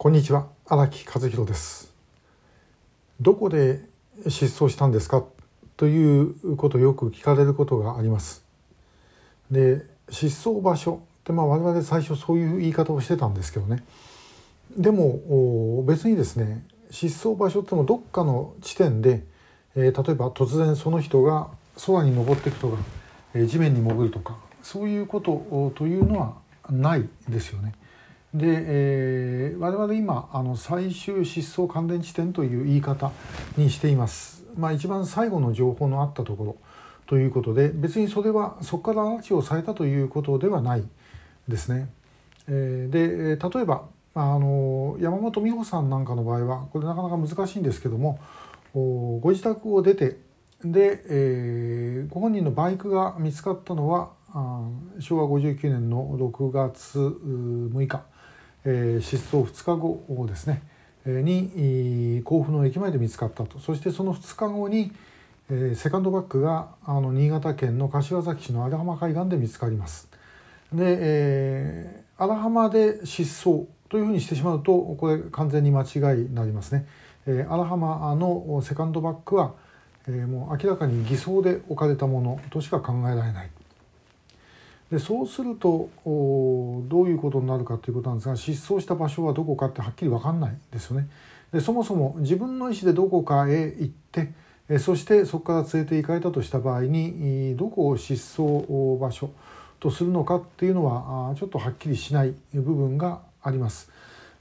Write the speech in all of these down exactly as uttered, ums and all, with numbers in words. こんにちは、荒木和弘です。どこで失踪したんですかということをよく聞かれることがあります。で、失踪場所って、まあ、我々最初そういう言い方をしてたんですけどね。でも別にですね、失踪場所ってもどっかの地点で、えー、例えば突然その人が空に登っていくとか、えー、地面に潜るとか、そういうことというのはないですよね。で、えー、我々今あの最終失踪関連地点という言い方にしています。まあ、一番最後の情報のあったところということで、別にそれはそこから拉致をされたということではないですね。えー、で例えばあの山本美穂さんなんかの場合はこれなかなか難しいんですけども、ご自宅を出てで、えー、ご本人のバイクが見つかったのは昭和ごじゅうきゅうねんのろくがつむいか、えー、失踪ふつかごですねに甲府の駅前で見つかったと。そしてそのふつかごに、えー、セカンドバッグがあの新潟県の柏崎市の荒浜海岸で見つかります。で、えー、荒浜で失踪というふうにしてしまうと、これ完全に間違いになりますね。えー、荒浜のセカンドバッグは、えー、もう明らかに偽装で置かれたものとしか考えられない。でそうするとどういうことになるかということなんですが、失踪した場所はどこかってはっきり分かんないですよね。でそもそも自分の意思でどこかへ行って、そしてそこから連れて行かれたとした場合に、どこを失踪場所とするのかっていうのはちょっとはっきりしない部分があります。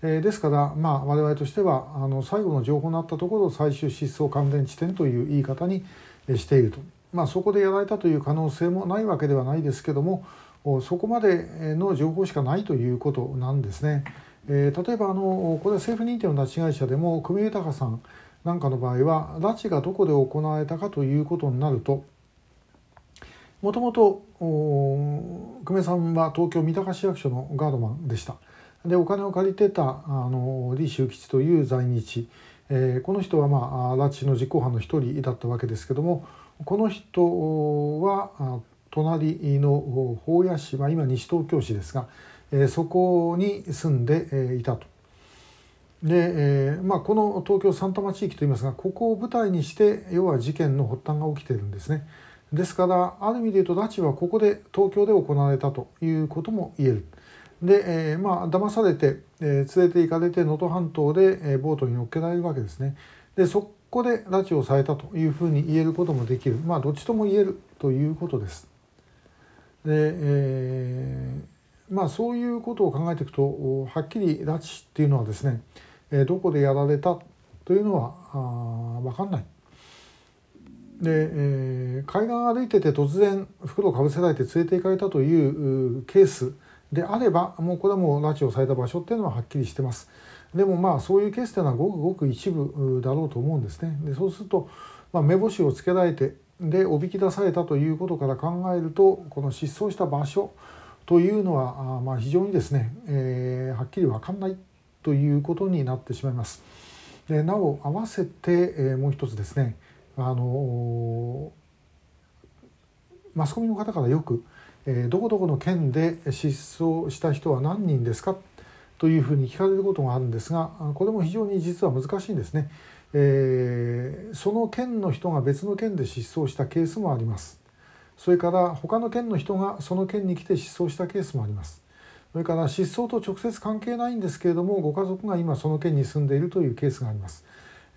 ですから、まあ、我々としてはあの最後の情報のあったところを最終失踪関連地点という言い方にしていると。まあ、そこでやられたという可能性もないわけではないですけども、そこまでの情報しかないということなんですね。えー、例えばあのこれは政府認定の拉致被害者でも久米豊さんなんかの場合は、拉致がどこで行われたかということになると、もともと久米さんは東京三鷹市役所のガードマンでした。でお金を借りてたあの李秀吉という在日、えー、この人は、まあ、拉致の実行犯の一人だったわけですけども、この人は隣の保谷市、今西東京市ですが、そこに住んでいたと。で、まあ、この東京三多摩地域といいますが、ここを舞台にして要は事件の発端が起きているんですね。ですからある意味で言うと、拉致はここで東京で行われたということも言える。で、まあ、騙されて連れて行かれて能登半島でボートに乗っけられるわけですね。でそここで拉致をされたというふうに言えることもできる。まあどっちとも言えるということです。で、えー、まあそういうことを考えていくと、はっきり拉致っていうのはですね、どこでやられたというのは分かんない。で、えー、海岸歩いてて突然袋をかぶせられて連れて行かれたというケースであれば、もうこれはもう拉致をされた場所っていうのははっきりしてます。でもまあそういうケースというのはごくごく一部だろうと思うんですね。でそうすると、まあ、目星をつけられてでおびき出されたということから考えると、この失踪した場所というのはあまあ非常にですね、えー、はっきり分かんないということになってしまいます。でなお合わせて、えー、もう一つですね、あのー、マスコミの方からよく、えー、どこどこの県で失踪した人は何人ですかというふうに聞かれることがあるんですが、これも非常に実は難しいんですね。えー、その県の人が別の県で失踪したケースもあります。それから他の県の人がその県に来て失踪したケースもあります。それから失踪と直接関係ないんですけれども、ご家族が今その県に住んでいるというケースがあります。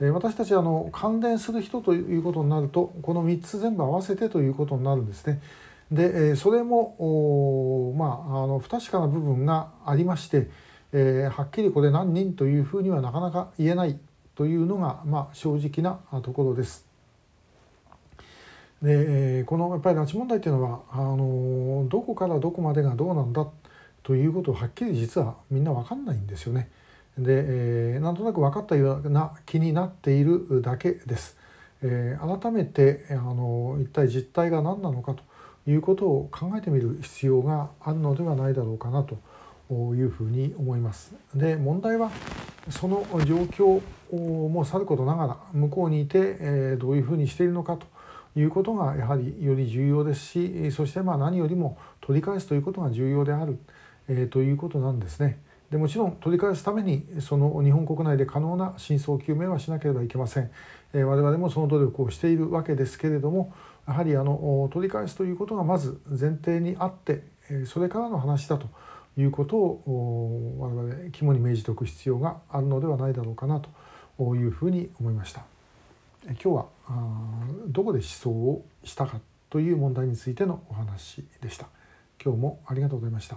えー、私たちあの関連する人ということになると、このみっつ全部合わせてということになるんですね。でそれも、まあ、あの不確かな部分がありまして、えー、はっきりこれ何人というふうにはなかなか言えないというのが、まあ、正直なところです。でこのやっぱり拉致問題というのはあのどこからどこまでがどうなんだということをはっきり実はみんな分かんないんですよね。でなんとなく分かったような気になっているだけです。えー、改めてあの一体実態が何なのかということを考えてみる必要があるのではないだろうかなというふうに思います。で問題はその状況もさることながら、向こうにいてどういうふうにしているのかということがやはりより重要ですし、そしてまあ何よりも取り返すということが重要であるということなんですね。でもちろん取り返すためにその日本国内で可能な真相究明はしなければいけません。我々もその努力をしているわけですけれども、やはりあの取り返すということがまず前提にあって、それからの話だということを我々肝に銘じておく必要があるのではないだろうかなというふうに思いました。今日はどこで思想をしたかという問題についてのお話でした。今日もありがとうございました。